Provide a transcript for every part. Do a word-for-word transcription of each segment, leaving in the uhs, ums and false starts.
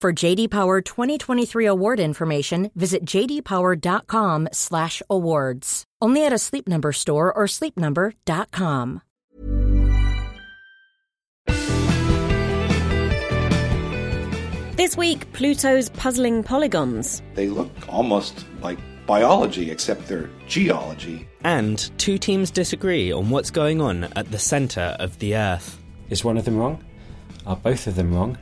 For J D. Power twenty twenty-three award information, visit j d power dot com slash awards. Only at a Sleep Number store or sleep number dot com. This week, Pluto's puzzling polygons. They look almost like biology, except they're geology. And two teams disagree on what's going on at the centre of the Earth. Is one of them wrong? Are both of them wrong?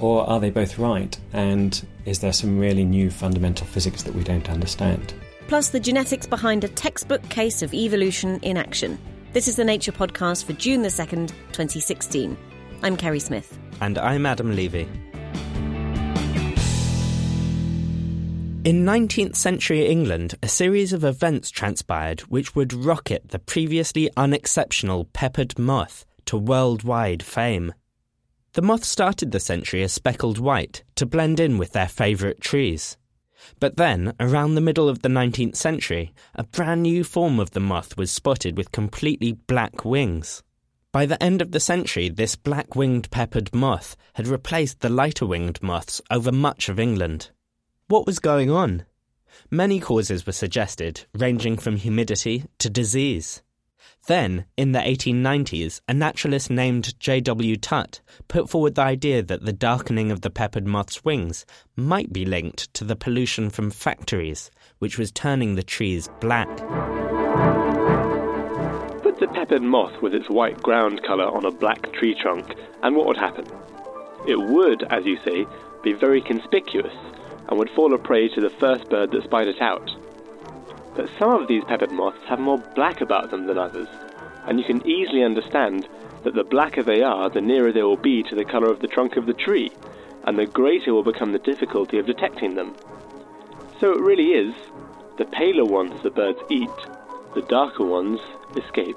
Or are they both right? And is there some really new fundamental physics that we don't understand? Plus the genetics behind a textbook case of evolution in action. This is The Nature Podcast for June the second, twenty sixteen. I'm Kerry Smith. And I'm Adam Levy. In nineteenth century England, a series of events transpired which would rocket the previously unexceptional peppered moth to worldwide fame. The moth started the century as speckled white to blend in with their favourite trees. But then, around the middle of the nineteenth century, a brand new form of the moth was spotted with completely black wings. By the end of the century, this black-winged peppered moth had replaced the lighter-winged moths over much of England. What was going on? Many causes were suggested, ranging from humidity to disease. Then, in the eighteen nineties, a naturalist named J W Tutt put forward the idea that the darkening of the peppered moth's wings might be linked to the pollution from factories, which was turning the trees black. Put the peppered moth with its white ground colour on a black tree trunk, and what would happen? It would, as you say, be very conspicuous, and would fall a prey to the first bird that spied it out. But some of these peppered moths have more black about them than others, and you can easily understand that the blacker they are, the nearer they will be to the colour of the trunk of the tree, and the greater will become the difficulty of detecting them. So it really is, the paler ones the birds eat, the darker ones escape.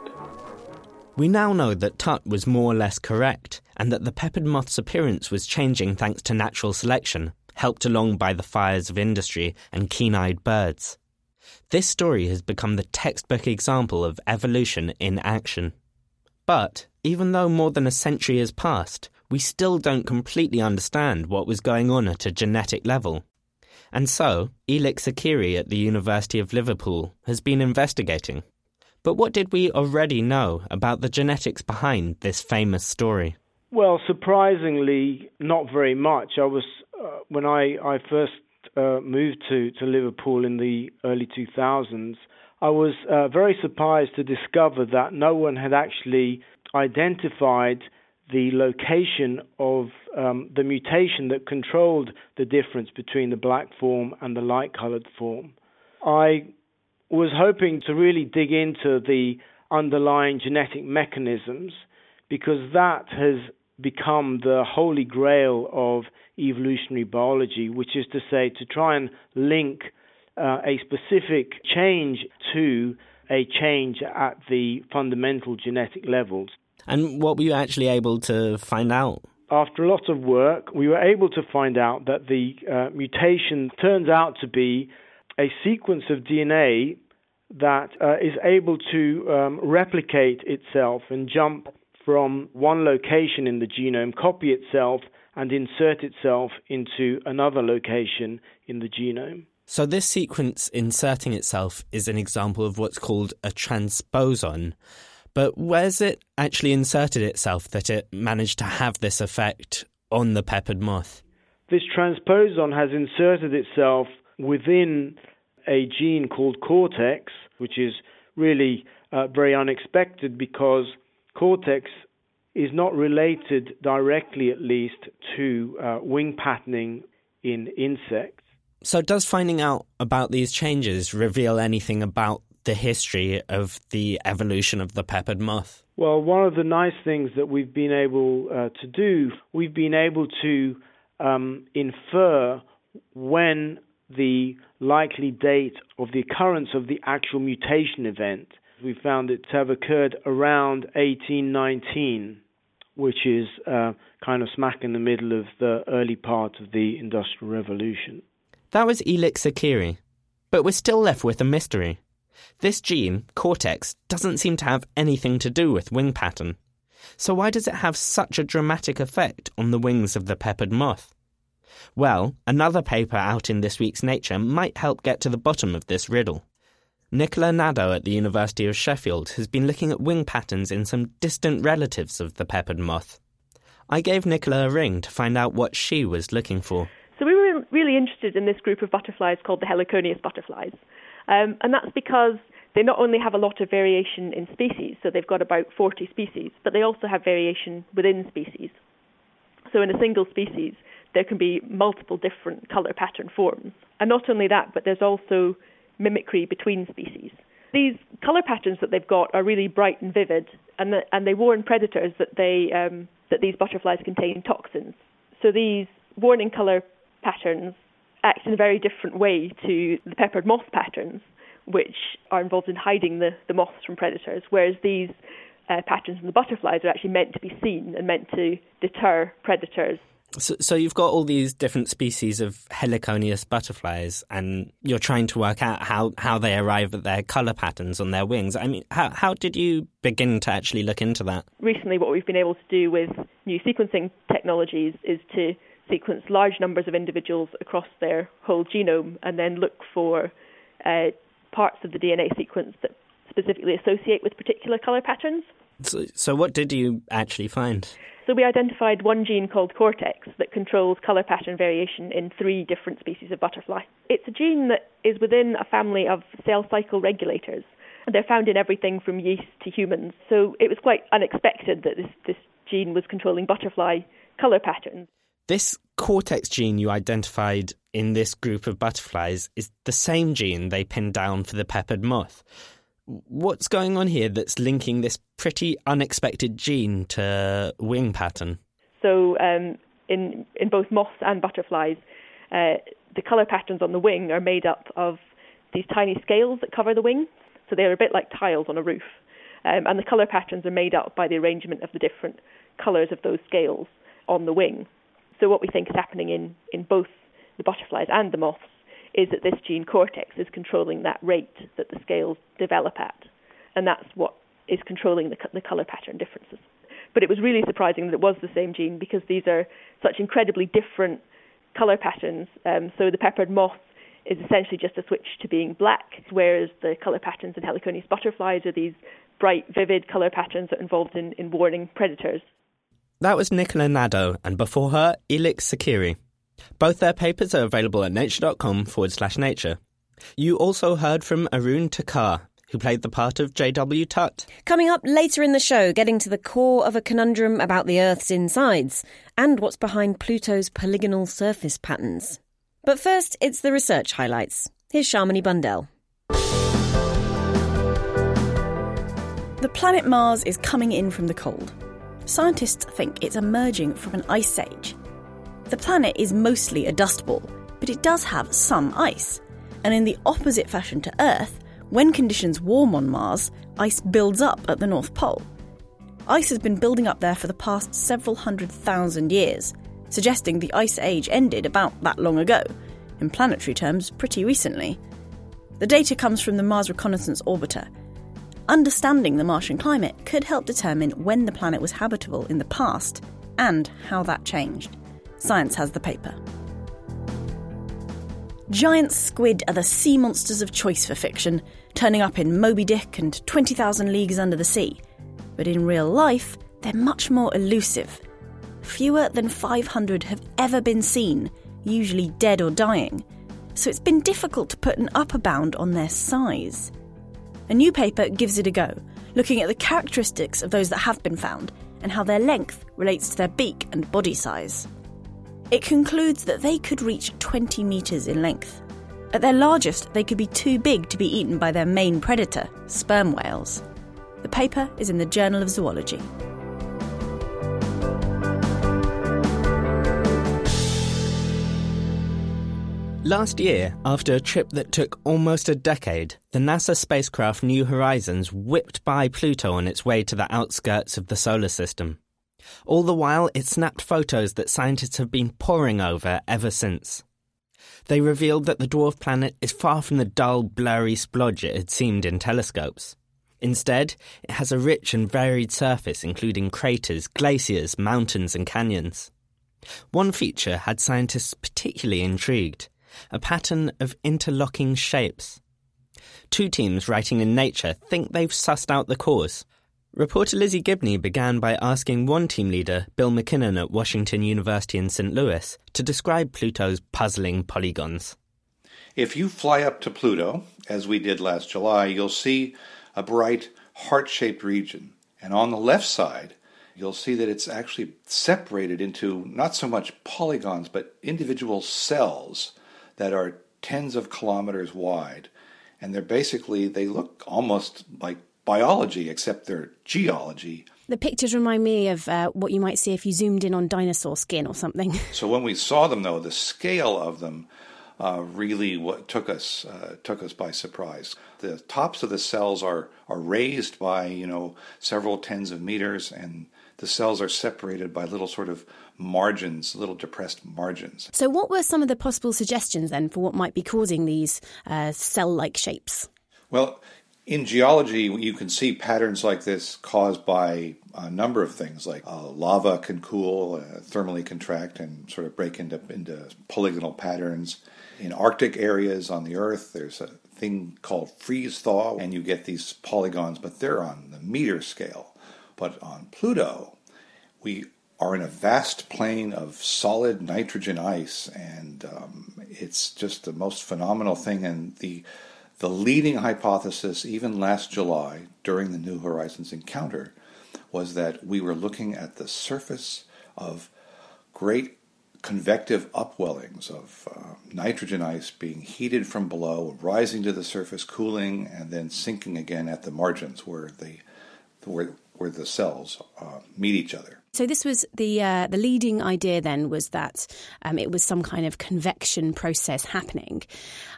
We now know that Tutt was more or less correct, and that the peppered moth's appearance was changing thanks to natural selection, helped along by the fires of industry and keen-eyed birds. This story has become the textbook example of evolution in action. But, even though more than a century has passed, we still don't completely understand what was going on at a genetic level. And so, Elix Akiri at the University of Liverpool has been investigating. But what did we already know about the genetics behind this famous story? Well, surprisingly, not very much. I was... Uh, when I, I first uh, moved to, to Liverpool in the early two thousands, I was uh, very surprised to discover that no one had actually identified the location of um, the mutation that controlled the difference between the black form and the light-coloured form. I was hoping to really dig into the underlying genetic mechanisms, because that has become the holy grail of evolutionary biology, which is to say to try and link uh, a specific change to a change at the fundamental genetic levels. And what were you actually able to find out? After a lot of work, we were able to find out that the uh, mutation turns out to be a sequence of D N A that uh, is able to um, replicate itself and jump from one location in the genome, copy itself, and insert itself into another location in the genome. So this sequence inserting itself is an example of what's called a transposon. But where's it actually inserted itself that it managed to have this effect on the peppered moth? This transposon has inserted itself within a gene called cortex, which is really uh, very unexpected because cortex is not related directly, at least, to uh, wing patterning in insects. So does finding out about these changes reveal anything about the history of the evolution of the peppered moth? Well, one of the nice things that we've been able uh, to do, we've been able to um, infer when the likely date of the occurrence of the actual mutation event. We found it to have occurred around eighteen nineteen, which is uh, kind of smack in the middle of the early part of the Industrial Revolution. That was Elix Akiri, but we're still left with a mystery. This gene, cortex, doesn't seem to have anything to do with wing pattern. So why does it have such a dramatic effect on the wings of the peppered moth? Well, another paper out in this week's Nature might help get to the bottom of this riddle. Nicola Nado at the University of Sheffield has been looking at wing patterns in some distant relatives of the peppered moth. I gave Nicola a ring to find out what she was looking for. So we were really interested in this group of butterflies called the Heliconius butterflies. Um, and that's because they not only have a lot of variation in species, so they've got about forty species, but they also have variation within species. So in a single species, there can be multiple different colour pattern forms. And not only that, but there's also mimicry between species. These colour patterns that they've got are really bright and vivid, and the, and they warn predators that they um, that these butterflies contain toxins. So these warning colour patterns act in a very different way to the peppered moth patterns, which are involved in hiding the, the moths from predators, whereas these uh, patterns in the butterflies are actually meant to be seen and meant to deter predators. So, so you've got all these different species of Heliconius butterflies and you're trying to work out how, how they arrive at their colour patterns on their wings. I mean, how, how did you begin to actually look into that? Recently, what we've been able to do with new sequencing technologies is to sequence large numbers of individuals across their whole genome and then look for uh, parts of the D N A sequence that specifically associate with particular colour patterns. So, so what did you actually find? So we identified one gene called cortex that controls colour pattern variation in three different species of butterfly. It's a gene that is within a family of cell cycle regulators, and they're found in everything from yeast to humans. So it was quite unexpected that this, this gene was controlling butterfly colour patterns. This cortex gene you identified in this group of butterflies is the same gene they pinned down for the peppered moth. What's going on here that's linking this pretty unexpected gene to wing pattern? So um, in in both moths and butterflies, uh, the colour patterns on the wing are made up of these tiny scales that cover the wing. So they're a bit like tiles on a roof. Um, and the colour patterns are made up by the arrangement of the different colours of those scales on the wing. So what we think is happening in, in both the butterflies and the moths is that this gene cortex is controlling that rate that the scales develop at, and that's what is controlling the, the colour pattern differences. But it was really surprising that it was the same gene because these are such incredibly different colour patterns. Um, so the peppered moth is essentially just a switch to being black, whereas the colour patterns in Heliconius butterflies are these bright, vivid colour patterns that are involved in, in warning predators. That was Nicola Nado, and before her, Elix Akiri. Both their papers are available at nature.com forward slash nature. You also heard from Arun Takkar, who played the part of J W. Tutt. Coming up later in the show, getting to the core of a conundrum about the Earth's insides and what's behind Pluto's polygonal surface patterns. But first, it's the research highlights. Here's Sharmini Bundell. The planet Mars is coming in from the cold. Scientists think it's emerging from an ice age. The planet is mostly a dust ball, but it does have some ice. And in the opposite fashion to Earth, when conditions warm on Mars, ice builds up at the North Pole. Ice has been building up there for the past several hundred thousand years, suggesting the ice age ended about that long ago, in planetary terms pretty recently. The data comes from the Mars Reconnaissance Orbiter. Understanding the Martian climate could help determine when the planet was habitable in the past and how that changed. Science has the paper. Giant squid are the sea monsters of choice for fiction, turning up in Moby Dick and twenty thousand Leagues Under the Sea. But in real life, they're much more elusive. Fewer than five hundred have ever been seen, usually dead or dying. so it's been difficult to put an upper bound on their size. A new paper gives it a go, looking at the characteristics of those that have been found and how their length relates to their beak and body size. It concludes that they could reach twenty metres in length. At their largest, they could be too big to be eaten by their main predator, sperm whales. The paper is in the Journal of Zoology. Last year, after a trip that took almost a decade, the NASA spacecraft New Horizons whipped by Pluto on its way to the outskirts of the solar system. All the while, it snapped photos that scientists have been poring over ever since. They revealed that the dwarf planet is far from the dull, blurry splodge it had seemed in telescopes. Instead, it has a rich and varied surface, including craters, glaciers, mountains and canyons. One feature had scientists particularly intrigued: a pattern of interlocking shapes. Two teams writing in Nature think they've sussed out the cause. Reporter Lizzie Gibney began by asking one team leader, Bill McKinnon at Washington University in Saint Louis, to describe Pluto's puzzling polygons. If you fly up to Pluto, as we did last July, you'll see a bright, heart-shaped region. And on the left side, you'll see that it's actually separated into not so much polygons, but individual cells that are tens of kilometers wide. And they're basically, they look almost like biology, except they're geology. The pictures remind me of uh, what you might see if you zoomed in on dinosaur skin or something. So when we saw them, though, the scale of them uh, really what took us uh, took us by surprise. The tops of the cells are, are raised by, you know, several tens of meters, and the cells are separated by little sort of margins, little depressed margins. So what were some of the possible suggestions then for what might be causing these uh, cell-like shapes? Well, in geology, you can see patterns like this caused by a number of things, like uh, lava can cool, uh, thermally contract, and sort of break into, into polygonal patterns. In Arctic areas on the Earth, there's a thing called freeze-thaw, and you get these polygons, but they're on the meter scale. But on Pluto, we are in a vast plain of solid nitrogen ice, and um, it's just the most phenomenal thing. And the the leading hypothesis, even last July, during the New Horizons encounter, was that we were looking at the surface of great convective upwellings of uh, nitrogen ice being heated from below, rising to the surface, cooling, and then sinking again at the margins where the where where the cells uh, meet each other. So this was the uh, the leading idea then, was that um, it was some kind of convection process happening.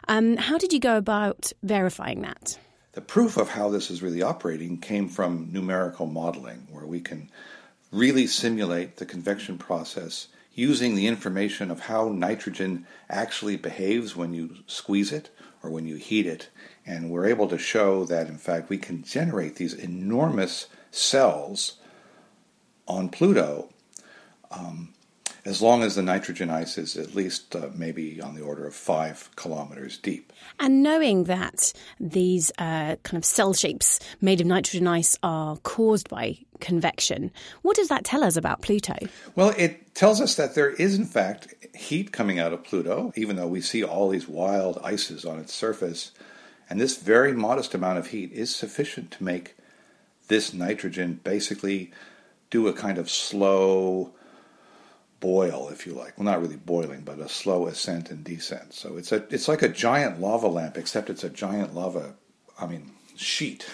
Um, how did you go about verifying that? The proof of how this is really operating came from numerical modeling, where we can really simulate the convection process using the information of how nitrogen actually behaves when you squeeze it or when you heat it. And we're able to show that, in fact, we can generate these enormous cells on Pluto, um, as long as the nitrogen ice is at least uh, maybe on the order of five kilometers deep. And knowing that these uh, kind of cell shapes made of nitrogen ice are caused by convection, what does that tell us about Pluto? Well, it tells us that there is, in fact, heat coming out of Pluto, even though we see all these wild ices on its surface. And this very modest amount of heat is sufficient to make this nitrogen basically do a kind of slow boil, if you like. Well, not really boiling, but a slow ascent and descent. So it's a it's like a giant lava lamp, except it's a giant lava, I mean, sheet.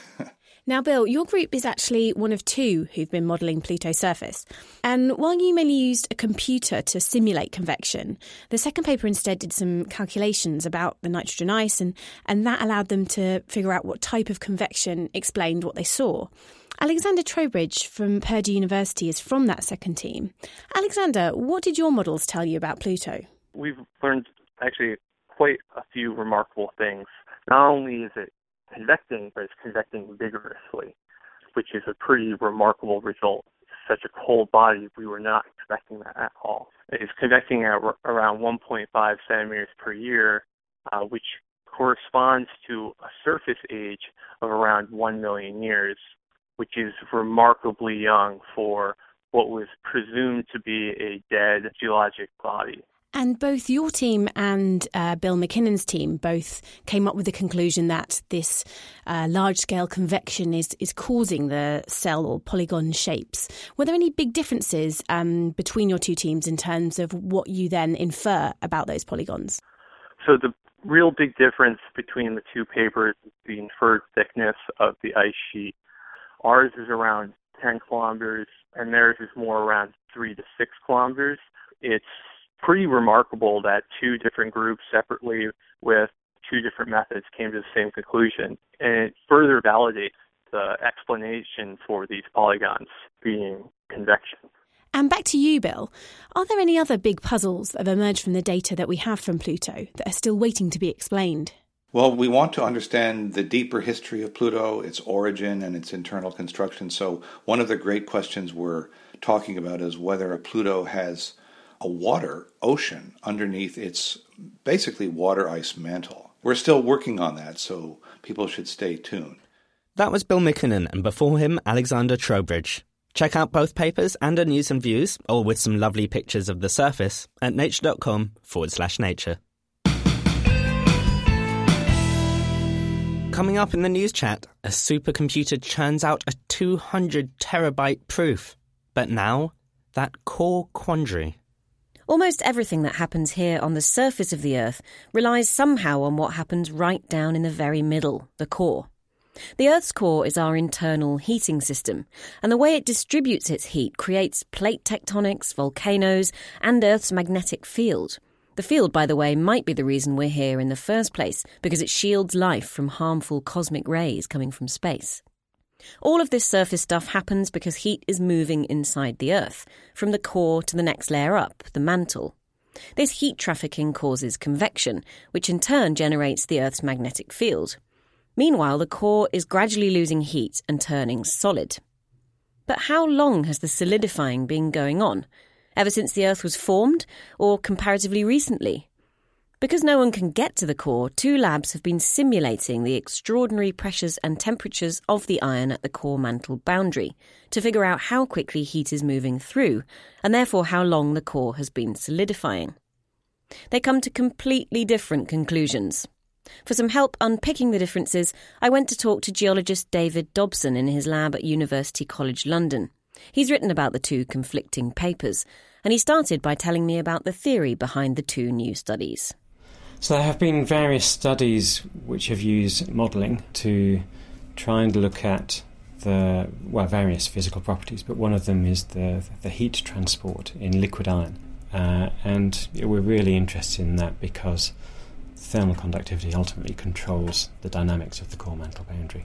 Now, Bill, your group is actually one of two who've been modelling Pluto's surface. And while you mainly used a computer to simulate convection, the second paper instead did some calculations about the nitrogen ice, and, and that allowed them to figure out what type of convection explained what they saw. Alexander Trowbridge from Purdue University is from that second team. Alexander, what did your models tell you about Pluto? We've learned actually quite a few remarkable things. Not only is it convecting, but it's convecting vigorously, which is a pretty remarkable result. Such a cold body, we were not expecting that at all. It's convecting at r- around one point five centimeters per year, uh, which corresponds to a surface age of around one million years, which is remarkably young for what was presumed to be a dead geologic body. And both your team and uh, Bill McKinnon's team both came up with the conclusion that this uh, large-scale convection is, is causing the cell or polygon shapes. Were there any big differences um, between your two teams in terms of what you then infer about those polygons? So the real big difference between the two papers is the inferred thickness of the ice sheet. Ours is around ten kilometers, and theirs is more around three to six kilometers. It's pretty remarkable that two different groups separately with two different methods came to the same conclusion. And it further validates the explanation for these polygons being convection. And back to you, Bill. Are there any other big puzzles that have emerged from the data that we have from Pluto that are still waiting to be explained? Well, we want to understand the deeper history of Pluto, its origin, and its internal construction. So one of the great questions we're talking about is whether Pluto has a water ocean underneath its basically water ice mantle. We're still working on that, so people should stay tuned. That was Bill McKinnon, and before him, Alexander Trowbridge. Check out both papers and a news and views, all with some lovely pictures of the surface, at nature.com forward slash nature. Coming up in the news chat, a supercomputer churns out a two hundred terabyte proof. But now, that core quandary. Almost everything that happens here on the surface of the Earth relies somehow on what happens right down in the very middle, the core. The Earth's core is our internal heating system, and the way it distributes its heat creates plate tectonics, volcanoes, and Earth's magnetic field. The field, by the way, might be the reason we're here in the first place, because it shields life from harmful cosmic rays coming from space. All of this surface stuff happens because heat is moving inside the Earth, from the core to the next layer up, the mantle. This heat trafficking causes convection, which in turn generates the Earth's magnetic field. Meanwhile, the core is gradually losing heat and turning solid. But how long has the solidifying been going on? Ever since the Earth was formed, or comparatively recently? Because no one can get to the core, two labs have been simulating the extraordinary pressures and temperatures of the iron at the core mantle boundary to figure out how quickly heat is moving through, and therefore how long the core has been solidifying. They come to completely different conclusions. For some help unpicking the differences, I went to talk to geologist David Dobson in his lab at University College London. He's written about the two conflicting papers, and he started by telling me about the theory behind the two new studies. So there have been various studies which have used modelling to try and look at the, well, various physical properties, but one of them is the, the heat transport in liquid iron. Uh, and we're really interested in that because thermal conductivity ultimately controls the dynamics of the core mantle boundary.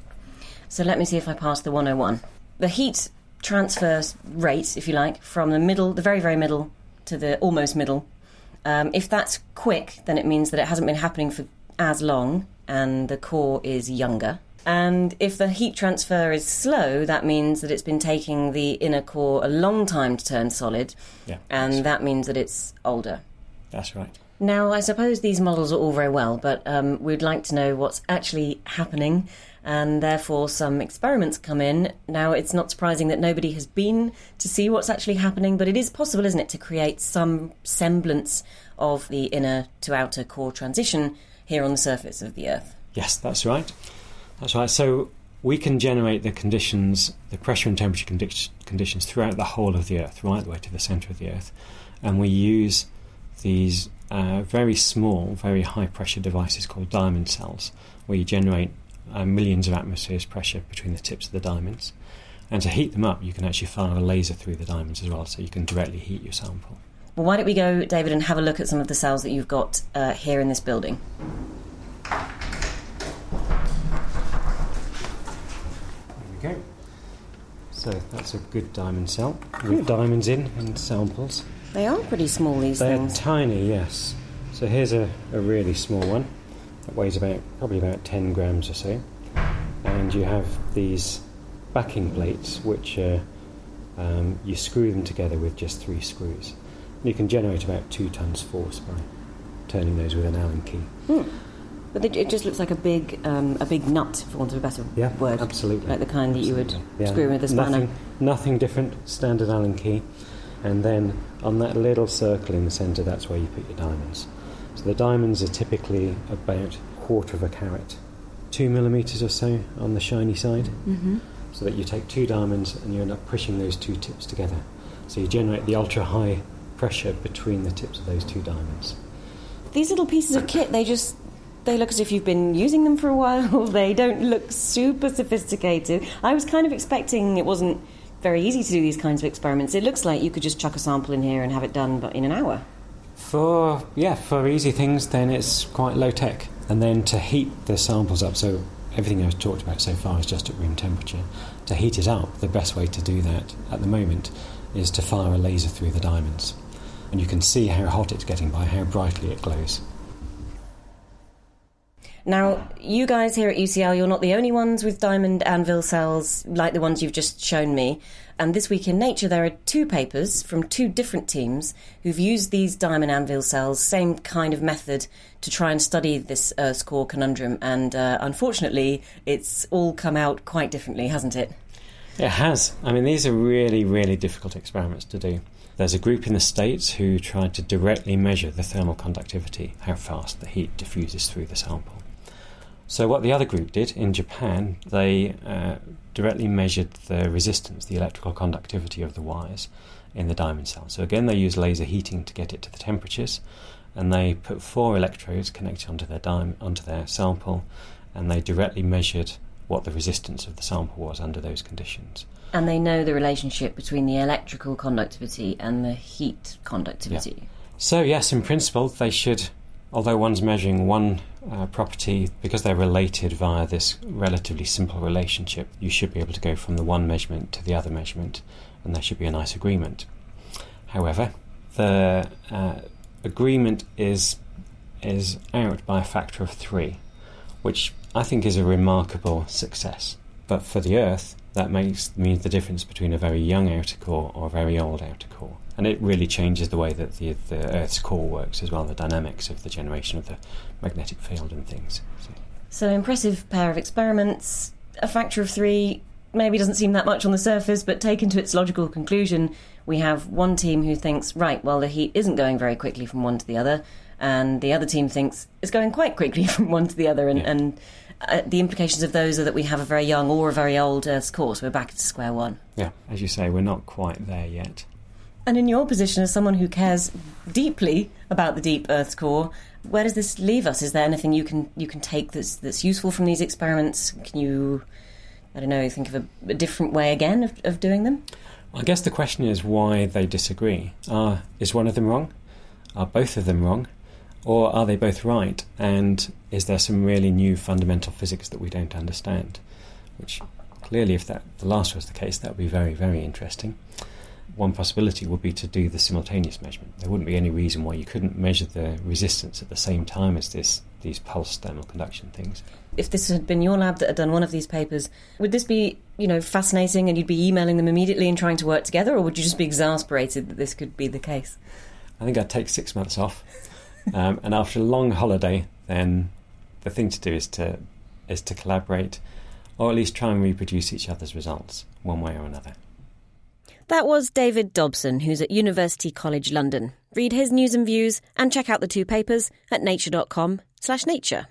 So let me see if I pass the one oh one. The heat transfer rate, if you like, from the middle, the very, very middle to the almost middle. Um, if that's quick, then it means that it hasn't been happening for as long and the core is younger. And if the heat transfer is slow, that means that it's been taking the inner core a long time to turn solid, yeah, and that means that it's older. That's right. Now, I suppose these models are all very well, but um, we'd like to know what's actually happening, and therefore some experiments come in. Now, it's not surprising that nobody has been to see what's actually happening, but it is possible, isn't it, to create some semblance of the inner to outer core transition here on the surface of the Earth. Yes, that's right. That's right. So we can generate the conditions, the pressure and temperature condi- conditions throughout the whole of the Earth, right the way to the centre of the Earth, and we use these uh, very small, very high-pressure devices called diamond cells, where you generate Uh, millions of atmospheres pressure between the tips of the diamonds, and to heat them up you can actually fire a laser through the diamonds as well, so you can directly heat your sample. Well, why don't we go, David, and have a look at some of the cells that you've got uh, here in this building. There we go. So that's a good diamond cell with diamonds in and samples. They are pretty small, these They're things. They're tiny, yes. So here's a, a really small one. It weighs about probably about ten grams or so, and you have these backing plates which uh, um, you screw them together with just three screws. And you can generate about two tons force by turning those with an Allen key. Mm. But it just looks like a big, um, a big nut, for want of a better yeah, word. Absolutely, like the kind absolutely. that you would yeah. screw with a spanner. Nothing, nothing different. Standard Allen key. and then on that little circle in the centre, that's where you put your diamonds. So the diamonds are typically about a quarter of a carat, two millimetres or so on the shiny side, mm-hmm. so that you take two diamonds and you end up pushing those two tips together. So you generate the ultra-high pressure between the tips of those two diamonds. These little pieces of kit, they just... They look as if you've been using them for a while. They don't look super sophisticated. I was kind of expecting it wasn't very easy to do these kinds of experiments. It looks like you could just chuck a sample in here and have it done but in an hour. For, yeah, for easy things, then it's quite low-tech. And then to heat the samples up, so everything I've talked about so far is just at room temperature. To heat it up, the best way to do that at the moment is to fire a laser through the diamonds. And you can see how hot it's getting by how brightly it glows. Now, you guys here at U C L, you're not the only ones with diamond anvil cells like the ones you've just shown me. And this week in Nature, there are two papers from two different teams who've used these diamond anvil cells, same kind of method, to try and study this Earth's core conundrum. And uh, unfortunately, it's all come out quite differently, hasn't it? It has. I mean, these are really, really difficult experiments to do. There's a group in the States who tried to directly measure the thermal conductivity, how fast the heat diffuses through the sample. So what the other group did in Japan, they uh, directly measured the resistance, the electrical conductivity of the wires in the diamond cell. So again, they used laser heating to get it to the temperatures, and they put four electrodes connected onto their diamond, onto their sample, and they directly measured what the resistance of the sample was under those conditions. And they know the relationship between the electrical conductivity and the heat conductivity. Yeah. So yes, in principle, they should... Although one's measuring one uh, property, because they're related via this relatively simple relationship, you should be able to go from the one measurement to the other measurement, and there should be a nice agreement. However, the uh, agreement is is out by a factor of three, which I think is a remarkable success. But for the Earth, that makes means the difference between a very young outer core or a very old outer core. And it really changes the way that the, the Earth's core works as well, the dynamics of the generation of the magnetic field and things. So, so impressive pair of experiments. A factor of three maybe doesn't seem that much on the surface, but taken to its logical conclusion, we have one team who thinks, right, well, the heat isn't going very quickly from one to the other, and the other team thinks it's going quite quickly from one to the other, and, yeah. and uh, the implications of those are that we have a very young or a very old Earth's core, so we're back to square one. Yeah, as you say, we're not quite there yet. And in your position as someone who cares deeply about the deep Earth's core, where does this leave us? Is there anything you can you can take that's that's useful from these experiments? Can you, I don't know, think of a, a different way again of, of doing them? Well, I guess the question is why they disagree. Uh, is one of them wrong? Are both of them wrong? Or are they both right? And is there some really new fundamental physics that we don't understand? Which clearly, if that the last was the case, that would be very, very interesting. One possibility would be to do the simultaneous measurement. There wouldn't be any reason why you couldn't measure the resistance at the same time as this these pulse thermal conduction things. If this had been your lab that had done one of these papers, would this be, you know, fascinating and you'd be emailing them immediately and trying to work together, or would you just be exasperated that this could be the case? I think I'd take six months off. um, and after a long holiday, then the thing to do is to is to collaborate, or at least try and reproduce each other's results one way or another. That was David Dobson, who's at University College London. Read his news and views and check out the two papers at nature.com slash nature.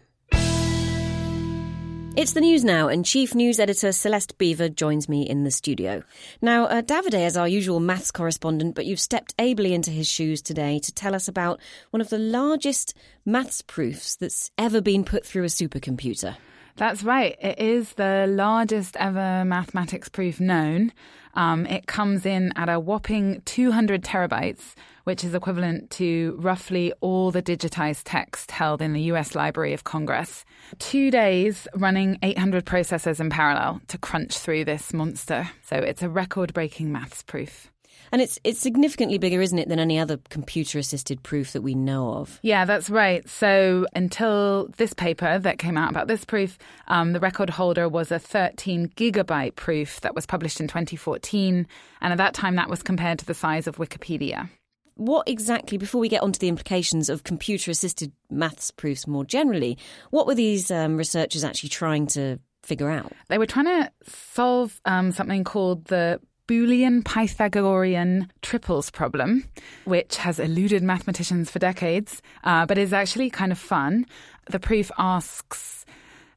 It's the news now, and Chief News Editor Celeste Beaver joins me in the studio. Now, uh, Davide is our usual maths correspondent, but you've stepped ably into his shoes today to tell us about one of the largest maths proofs that's ever been put through a supercomputer. That's right. It is the largest ever mathematics proof known. Um, it comes in at a whopping two hundred terabytes, which is equivalent to roughly all the digitized text held in the U S Library of Congress. Two days running eight hundred processors in parallel to crunch through this monster. So it's a record-breaking maths proof. And it's it's significantly bigger, isn't it, than any other computer-assisted proof that we know of? Yeah, that's right. So until this paper that came out about this proof, um, the record holder was a thirteen gigabyte proof that was published in twenty fourteen. And at that time, that was compared to the size of Wikipedia. What exactly, before we get onto the implications of computer-assisted maths proofs more generally, what were these um, researchers actually trying to figure out? They were trying to solve um, something called the Boolean Pythagorean triples problem, which has eluded mathematicians for decades, uh, but is actually kind of fun. The proof asks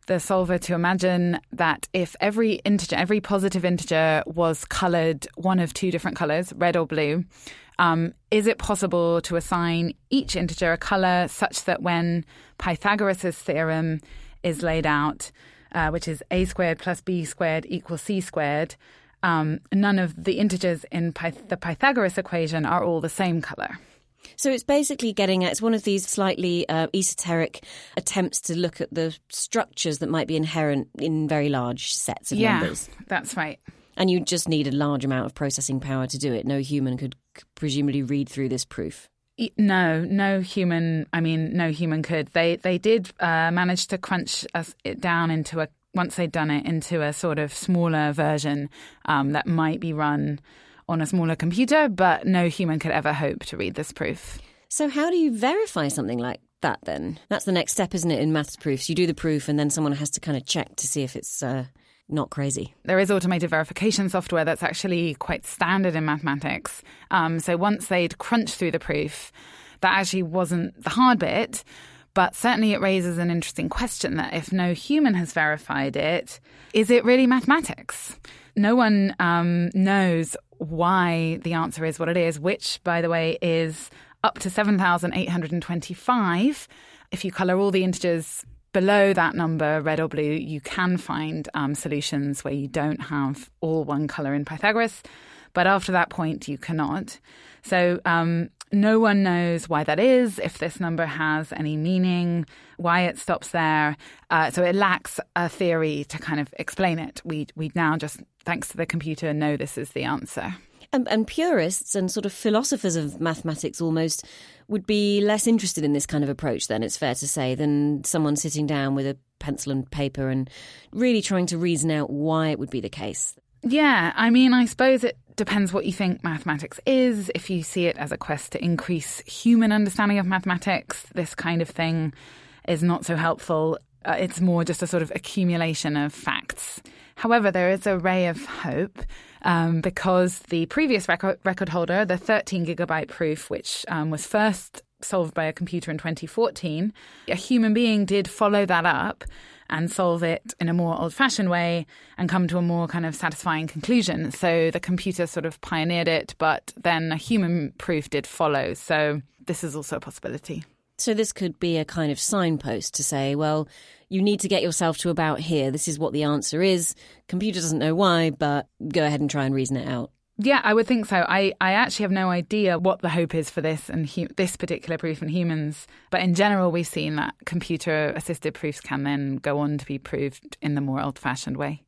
the solver to imagine that if every integer, every positive integer was coloured one of two different colours, red or blue, um, is it possible to assign each integer a colour such that when Pythagoras' theorem is laid out, uh, which is a squared plus b squared equals c squared, um, none of the integers in Pyth- the Pythagoras equation are all the same colour? So it's basically getting at, it's one of these slightly uh, esoteric attempts to look at the structures that might be inherent in very large sets of yeah, numbers. Yeah, that's right. And you just need a large amount of processing power to do it. No human could presumably read through this proof. No, no human, I mean, no human could. They they did uh, manage to crunch us it down into a, once they'd done it, into a sort of smaller version um, that might be run on a smaller computer, but no human could ever hope to read this proof. So how do you verify something like that then? That's the next step, isn't it, in maths proofs? You do the proof and then someone has to kind of check to see if it's uh, not crazy. There is automated verification software that's actually quite standard in mathematics. Um, so once they'd crunched through the proof, that actually wasn't the hard bit, but certainly it raises an interesting question that if no human has verified it, is it really mathematics? No one um, knows why the answer is what it is, which, by the way, is up to seven thousand eight hundred twenty-five. If you colour all the integers below that number, red or blue, you can find um, solutions where you don't have all one colour in Pythagoras. But after that point, you cannot. So um, no one knows why that is, if this number has any meaning, why it stops there. Uh, so it lacks a theory to kind of explain it. We we now just, thanks to the computer, know this is the answer. And, and purists and sort of philosophers of mathematics almost would be less interested in this kind of approach then, it's fair to say, than someone sitting down with a pencil and paper and really trying to reason out why it would be the case. Yeah, I mean, I suppose it depends what you think mathematics is. If you see it as a quest to increase human understanding of mathematics, this kind of thing is not so helpful. Uh, it's more just a sort of accumulation of facts. However, there is a ray of hope um, because the previous record, record holder, the thirteen gigabyte proof, which um, was first solved by a computer in twenty fourteen, a human being did follow that up and solve it in a more old-fashioned way and come to a more kind of satisfying conclusion. So the computer sort of pioneered it, but then a human proof did follow. So this is also a possibility. So this could be a kind of signpost to say, well, you need to get yourself to about here. This is what the answer is. Computer doesn't know why, but go ahead and try and reason it out. Yeah, I would think so. I, I actually have no idea what the hope is for this and hu- this particular proof in humans. But in general, we've seen that computer-assisted proofs can then go on to be proved in the more old-fashioned way.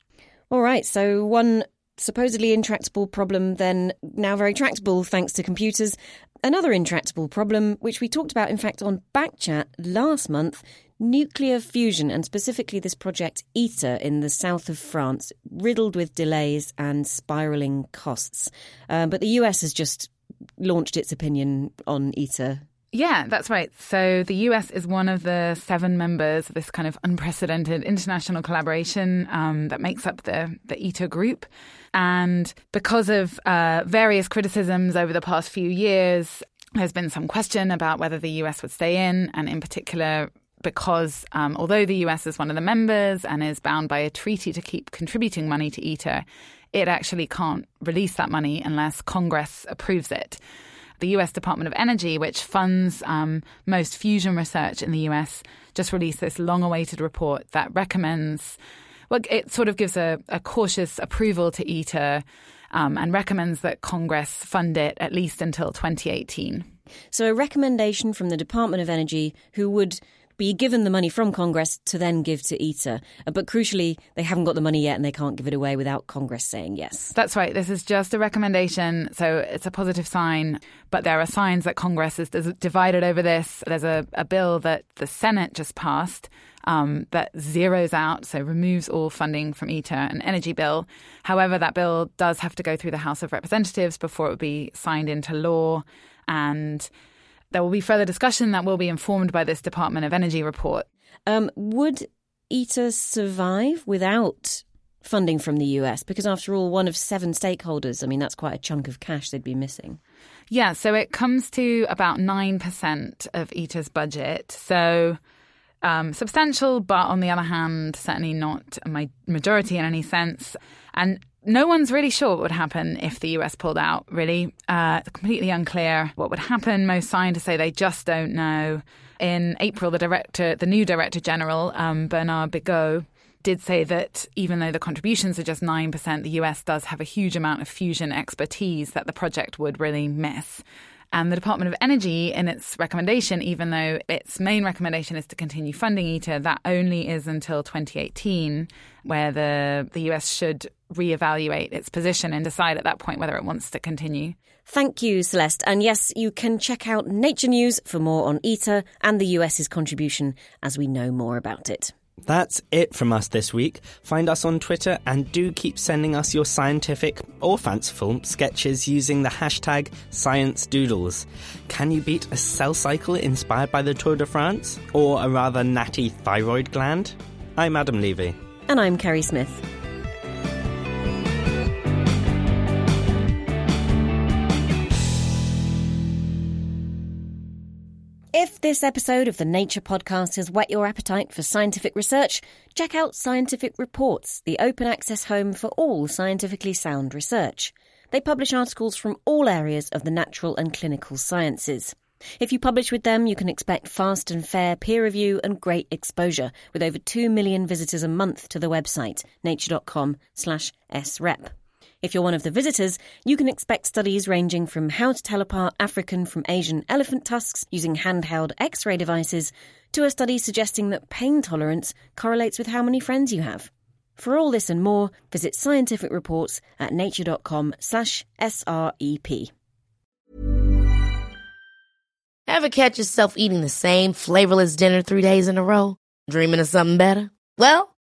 All right, so one supposedly intractable problem then now very tractable thanks to computers. Another intractable problem, which we talked about, in fact, on Backchat last month, nuclear fusion, and specifically this project ITER in the south of France, riddled with delays and spiralling costs. Um, but the U S has just launched its opinion on ITER. Yeah, that's right. So the U S is one of the seven members of this kind of unprecedented international collaboration um, that makes up the, the ITER group. And because of uh, various criticisms over the past few years, there's been some question about whether the U S would stay in, and in particular because um, although the U S is one of the members and is bound by a treaty to keep contributing money to ITER, it actually can't release that money unless Congress approves it. The U S Department of Energy, which funds um, most fusion research in the U S, just released this long-awaited report that recommends, well, it sort of gives a, a cautious approval to ITER um, and recommends that Congress fund it at least until twenty eighteen. So a recommendation from the Department of Energy, who would be given the money from Congress to then give to ITER. But crucially, they haven't got the money yet and they can't give it away without Congress saying yes. That's right. This is just a recommendation, so it's a positive sign. But there are signs that Congress is divided over this. There's a, a bill that the Senate just passed um, that zeroes out, so removes all funding from ITER, an energy bill. However, that bill does have to go through the House of Representatives before it would be signed into law, and there will be further discussion that will be informed by this Department of Energy report. Um, would ITER survive without funding from the U S? Because after all, one of seven stakeholders, I mean, that's quite a chunk of cash they'd be missing. Yeah, so it comes to about nine percent of ITER's budget. So um, substantial, but on the other hand, certainly not a ma- majority in any sense. And no one's really sure what would happen if the U S pulled out, really. Uh, completely unclear what would happen. Most scientists say they just don't know. In April, the director, the new Director General, um, Bernard Bigot, did say that even though the contributions are just nine percent, the U S does have a huge amount of fusion expertise that the project would really miss. And the Department of Energy, in its recommendation, even though its main recommendation is to continue funding ITER, that only is until twenty eighteen, where the, the U S should reevaluate its position and decide at that point whether it wants to continue. Thank you, Celeste. And yes, you can check out Nature News for more on ITER and the US's contribution as we know more about it. That's it from us this week. Find us on Twitter and do keep sending us your scientific or fanciful sketches using the hashtag ScienceDoodles. Can you beat a cell cycle inspired by the Tour de France? Or a rather natty thyroid gland? I'm Adam Levy. And I'm Kerry Smith. If this episode of The Nature Podcast has whet your appetite for scientific research, check out Scientific Reports, the open access home for all scientifically sound research. They publish articles from all areas of the natural and clinical sciences. If you publish with them, you can expect fast and fair peer review and great exposure, with over two million visitors a month to the website, nature dot com slash s rep. If you're one of the visitors, you can expect studies ranging from how to tell apart African from Asian elephant tusks using handheld X-ray devices to a study suggesting that pain tolerance correlates with how many friends you have. For all this and more, visit Scientific Reports at nature dot com slash S R E P. Ever catch yourself eating the same flavourless dinner three days in a row? Dreaming of something better? Well,